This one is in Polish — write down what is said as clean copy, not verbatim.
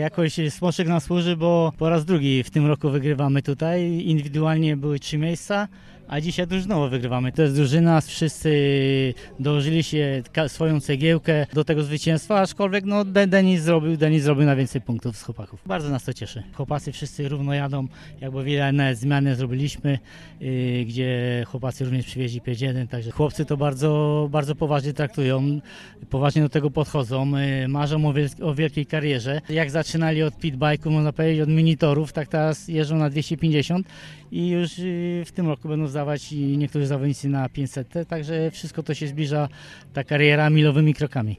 Jakoś smoczek nam służy, bo po raz drugi w tym roku wygrywamy tutaj. Indywidualnie były 3 miejsca, a dzisiaj drużynowo wygrywamy. To jest drużyna, wszyscy dołożyli się swoją cegiełkę do tego zwycięstwa, aczkolwiek no, Denis zrobił najwięcej punktów z chłopaków. Bardzo nas to cieszy. Chłopacy wszyscy równo jadą, jakby wiele zmiany zrobiliśmy, gdzie chłopacy również przywieźli 5-1, także chłopcy to bardzo, bardzo poważnie traktują, poważnie do tego podchodzą, marzą o wielkiej karierze. Jak zaczynali od pitbike'u, można powiedzieć, od minitorów, tak teraz jeżdżą na 250 i już w tym roku będą zdawać i niektórzy zawodnicy na 500, także wszystko to się zbliża, ta kariera, milowymi krokami.